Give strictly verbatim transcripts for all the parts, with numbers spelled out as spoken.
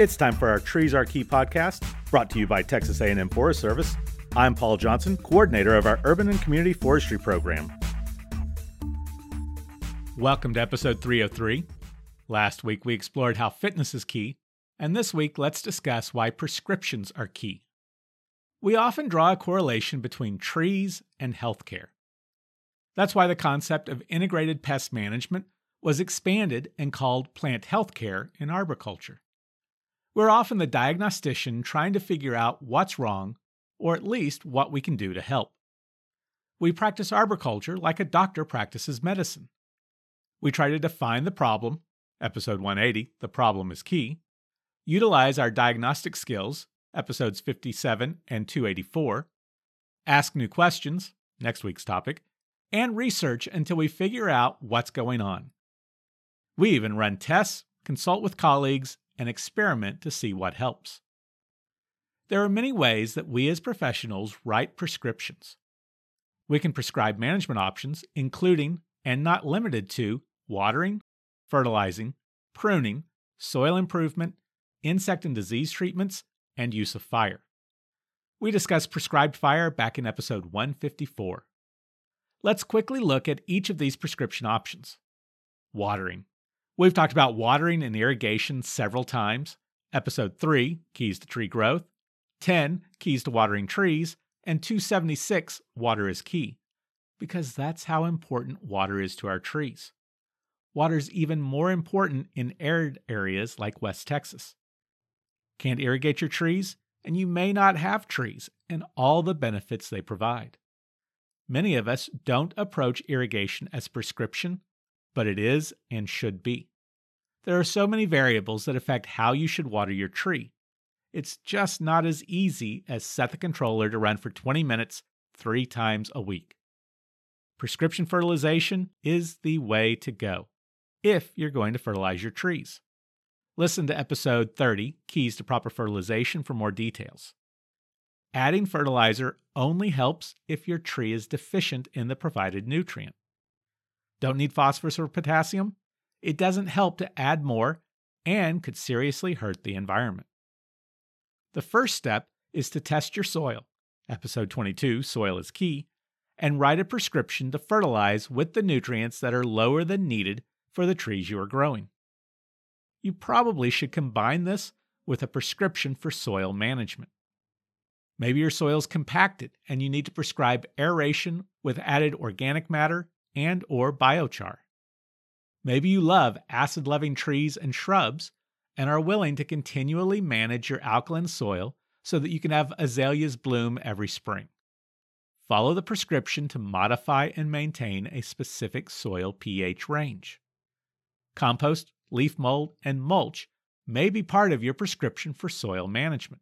It's time for our Trees Are Key podcast, brought to you by Texas A and M Forest Service. I'm Paul Johnson, coordinator of our Urban and Community Forestry program. Welcome to episode three oh three. Last week, we explored how fitness is key, and this week, let's discuss why prescriptions are key. We often draw a correlation between trees and healthcare. That's why the concept of integrated pest management was expanded and called plant healthcare in arboriculture. We're often the diagnostician trying to figure out what's wrong, or at least what we can do to help. We practice arboriculture like a doctor practices medicine. We try to define the problem, episode one eighty, the problem is key, utilize our diagnostic skills, episodes fifty-seven and two eighty-four, ask new questions, next week's topic, and research until we figure out what's going on. We even run tests, consult with colleagues, and experiment to see what helps. There are many ways that we as professionals write prescriptions. We can prescribe management options, including, and not limited to, watering, fertilizing, pruning, soil improvement, insect and disease treatments, and use of fire. We discussed prescribed fire back in episode one fifty-four. Let's quickly look at each of these prescription options. Watering. We've talked about watering and irrigation several times. Episode three, Keys to Tree Growth, ten, Keys to Watering Trees, and two seventy-six, Water is Key, because that's how important water is to our trees. Water is even more important in arid areas like West Texas. Can't irrigate your trees, and you may not have trees and all the benefits they provide. Many of us don't approach irrigation as prescription, but it is and should be. There are so many variables that affect how you should water your tree. It's just not as easy as set the controller to run for twenty minutes three times a week. Prescription fertilization is the way to go if you're going to fertilize your trees. Listen to episode thirty, Keys to Proper Fertilization, for more details. Adding fertilizer only helps if your tree is deficient in the provided nutrient. Don't need phosphorus or potassium? It doesn't help to add more and could seriously hurt the environment. The first step is to test your soil, episode twenty-two, Soil is Key, and write a prescription to fertilize with the nutrients that are lower than needed for the trees you are growing. You probably should combine this with a prescription for soil management. Maybe your soil's compacted and you need to prescribe aeration with added organic matter and or biochar. Maybe you love acid-loving trees and shrubs and are willing to continually manage your alkaline soil so that you can have azaleas bloom every spring. Follow the prescription to modify and maintain a specific soil pH range. Compost, leaf mold, and mulch may be part of your prescription for soil management.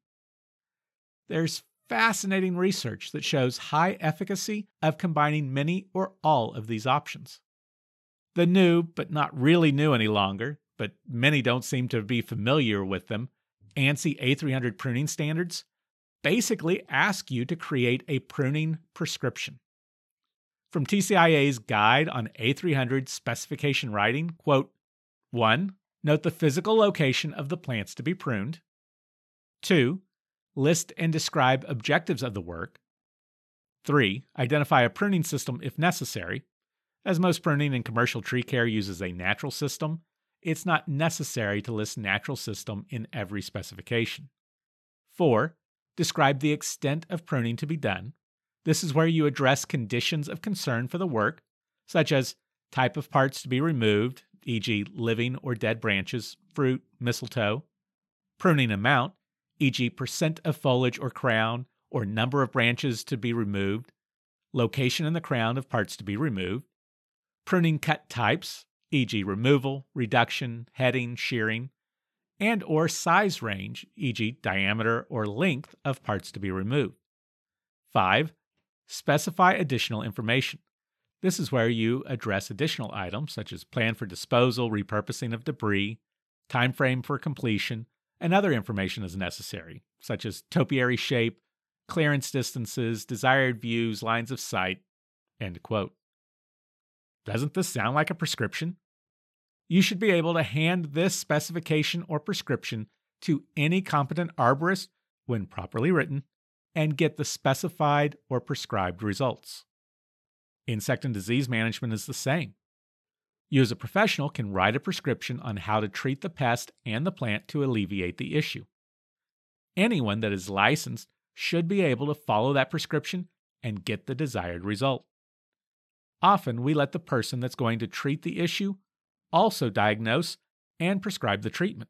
There's fascinating research that shows high efficacy of combining many or all of these options. The new, but not really new any longer, but many don't seem to be familiar with them, ANSI A three hundred pruning standards basically ask you to create a pruning prescription. From T C I A's guide on A three hundred specification writing, quote, one. Note the physical location of the plants to be pruned. two. List and describe objectives of the work. three. Identify a pruning system if necessary. As most pruning and commercial tree care uses a natural system, it's not necessary to list natural system in every specification. four. Describe the extent of pruning to be done. This is where you address conditions of concern for the work, such as type of parts to be removed, for example living or dead branches, fruit, mistletoe, pruning amount, for example percent of foliage or crown or number of branches to be removed, location in the crown of parts to be removed, pruning cut types, for example removal, reduction, heading, shearing, and or size range, for example diameter or length of parts to be removed. five. Specify additional information. This is where you address additional items such as plan for disposal, repurposing of debris, time frame for completion, and other information as necessary, such as topiary shape, clearance distances, desired views, lines of sight, end quote. Doesn't this sound like a prescription? You should be able to hand this specification or prescription to any competent arborist when properly written and get the specified or prescribed results. Insect and disease management is the same. You as a professional can write a prescription on how to treat the pest and the plant to alleviate the issue. Anyone that is licensed should be able to follow that prescription and get the desired result. Often we let the person that's going to treat the issue also diagnose and prescribe the treatment.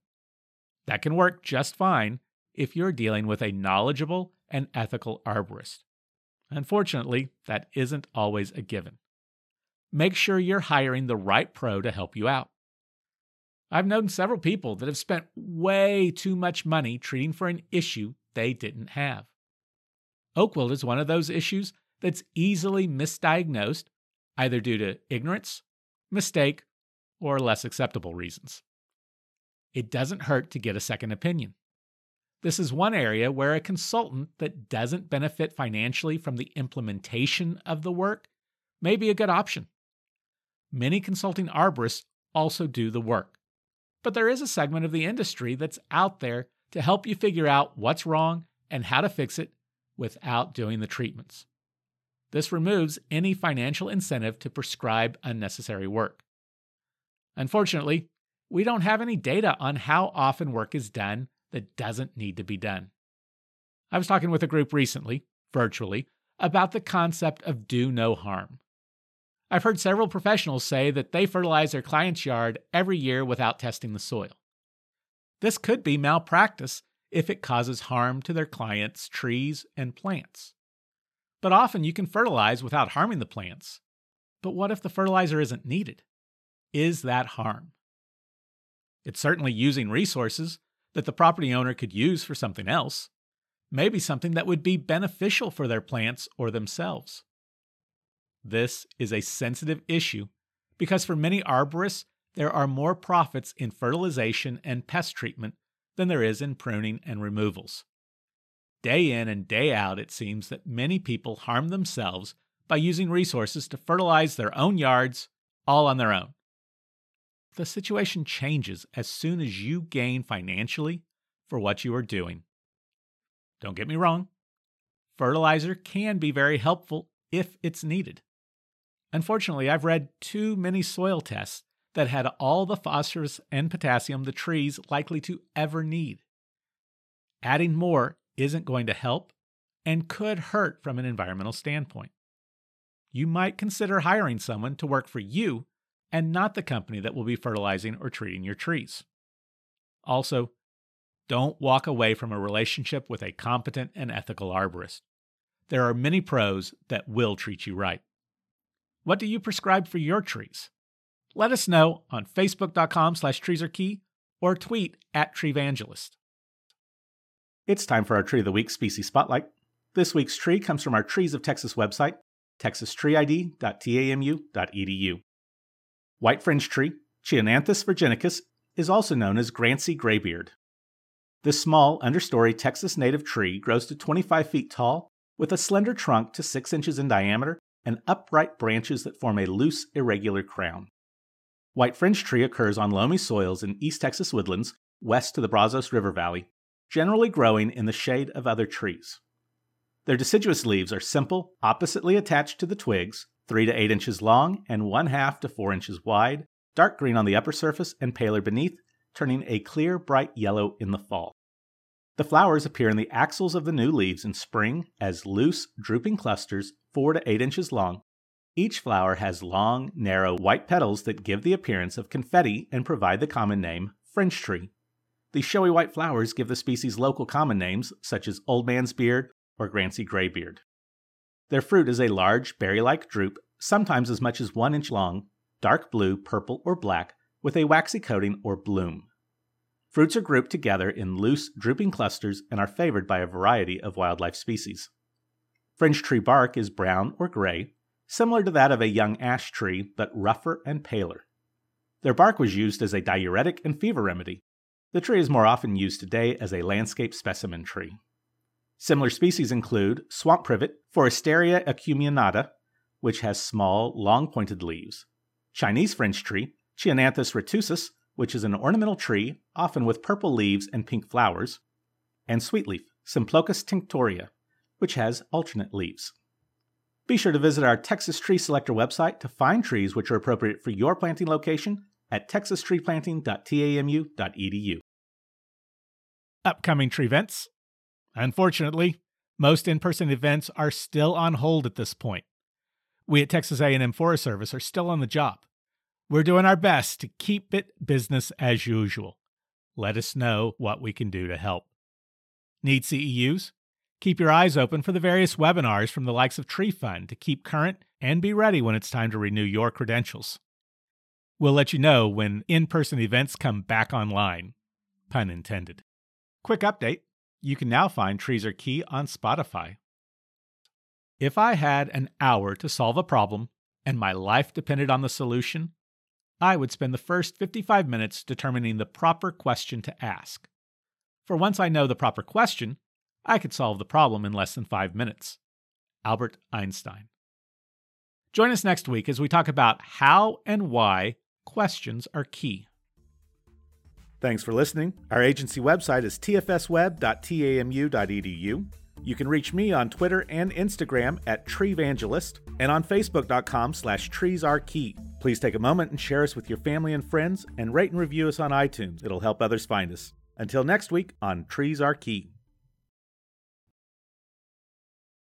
That can work just fine if you're dealing with a knowledgeable and ethical arborist. Unfortunately, that isn't always a given. Make sure you're hiring the right pro to help you out. I've known several people that have spent way too much money treating for an issue they didn't have. Oak wilt is one of those issues that's easily misdiagnosed, either due to ignorance, mistake, or less acceptable reasons. It doesn't hurt to get a second opinion. This is one area where a consultant that doesn't benefit financially from the implementation of the work may be a good option. Many consulting arborists also do the work, but there is a segment of the industry that's out there to help you figure out what's wrong and how to fix it without doing the treatments. This removes any financial incentive to prescribe unnecessary work. Unfortunately, we don't have any data on how often work is done that doesn't need to be done. I was talking with a group recently, virtually, about the concept of do no harm. I've heard several professionals say that they fertilize their client's yard every year without testing the soil. This could be malpractice if it causes harm to their client's trees and plants. But often you can fertilize without harming the plants. But what if the fertilizer isn't needed? Is that harm? It's certainly using resources that the property owner could use for something else, maybe something that would be beneficial for their plants or themselves. This is a sensitive issue because for many arborists, there are more profits in fertilization and pest treatment than there is in pruning and removals. Day in and day out, it seems that many people harm themselves by using resources to fertilize their own yards all on their own. The situation changes as soon as you gain financially for what you are doing. Don't get me wrong, fertilizer can be very helpful if it's needed. Unfortunately, I've read too many soil tests that had all the phosphorus and potassium the tree's likely to ever need. Adding more isn't going to help and could hurt from an environmental standpoint. You might consider hiring someone to work for you and not the company that will be fertilizing or treating your trees. Also, don't walk away from a relationship with a competent and ethical arborist. There are many pros that will treat you right. What do you prescribe for your trees? Let us know on facebook.com slash treesarekey or tweet at treevangelist. It's time for our Tree of the Week Species Spotlight. This week's tree comes from our Trees of Texas website, texas tree I D dot T A M U dot E D U. White fringe tree, Chionanthus virginicus, is also known as Grancy graybeard. This small, understory Texas native tree grows to twenty-five feet tall with a slender trunk to six inches in diameter and upright branches that form a loose, irregular crown. White fringe tree occurs on loamy soils in East Texas woodlands west to the Brazos River Valley, generally growing in the shade of other trees. Their deciduous leaves are simple, oppositely attached to the twigs, three to eight inches long and one half to four inches wide, dark green on the upper surface and paler beneath, turning a clear, bright yellow in the fall. The flowers appear in the axils of the new leaves in spring as loose, drooping clusters four to eight inches long. Each flower has long, narrow, white petals that give the appearance of confetti and provide the common name fringe tree. These showy white flowers give the species local common names such as Old Man's Beard or Grancy Graybeard. Their fruit is a large, berry-like drupe, sometimes as much as one inch long, dark blue, purple, or black, with a waxy coating or bloom. Fruits are grouped together in loose, drooping clusters and are favored by a variety of wildlife species. Fringe tree bark is brown or gray, similar to that of a young ash tree, but rougher and paler. Their bark was used as a diuretic and fever remedy. The tree is more often used today as a landscape specimen tree. Similar species include swamp privet, Foresteria acuminata, which has small, long-pointed leaves, Chinese fringe tree, Chionanthus retusus, which is an ornamental tree, often with purple leaves and pink flowers, and sweetleaf, Symplocos tinctoria, which has alternate leaves. Be sure to visit our Texas Tree Selector website to find trees which are appropriate for your planting location at texas tree planting dot tamu dot e d u. Upcoming tree events. Unfortunately, most in-person events are still on hold at this point. We at Texas A and M Forest Service are still on the job. We're doing our best to keep it business as usual. Let us know what we can do to help. Need C E Us? Keep your eyes open for the various webinars from the likes of Tree Fund to keep current and be ready when it's time to renew your credentials. We'll let you know when in-person events come back online. Pun intended. Quick update. You can now find Trees Are Key on Spotify. If I had an hour to solve a problem and my life depended on the solution, I would spend the first fifty-five minutes determining the proper question to ask. For once I know the proper question, I could solve the problem in less than five minutes. Albert Einstein. Join us next week as we talk about how and why questions are key. Thanks for listening. Our agency website is t f s web dot tamu dot e d u. You can reach me on Twitter and Instagram at treevangelist and on facebook dot com slash trees are key. Please take a moment and share us with your family and friends and rate and review us on iTunes. It'll help others find us. Until next week on Trees Are Key.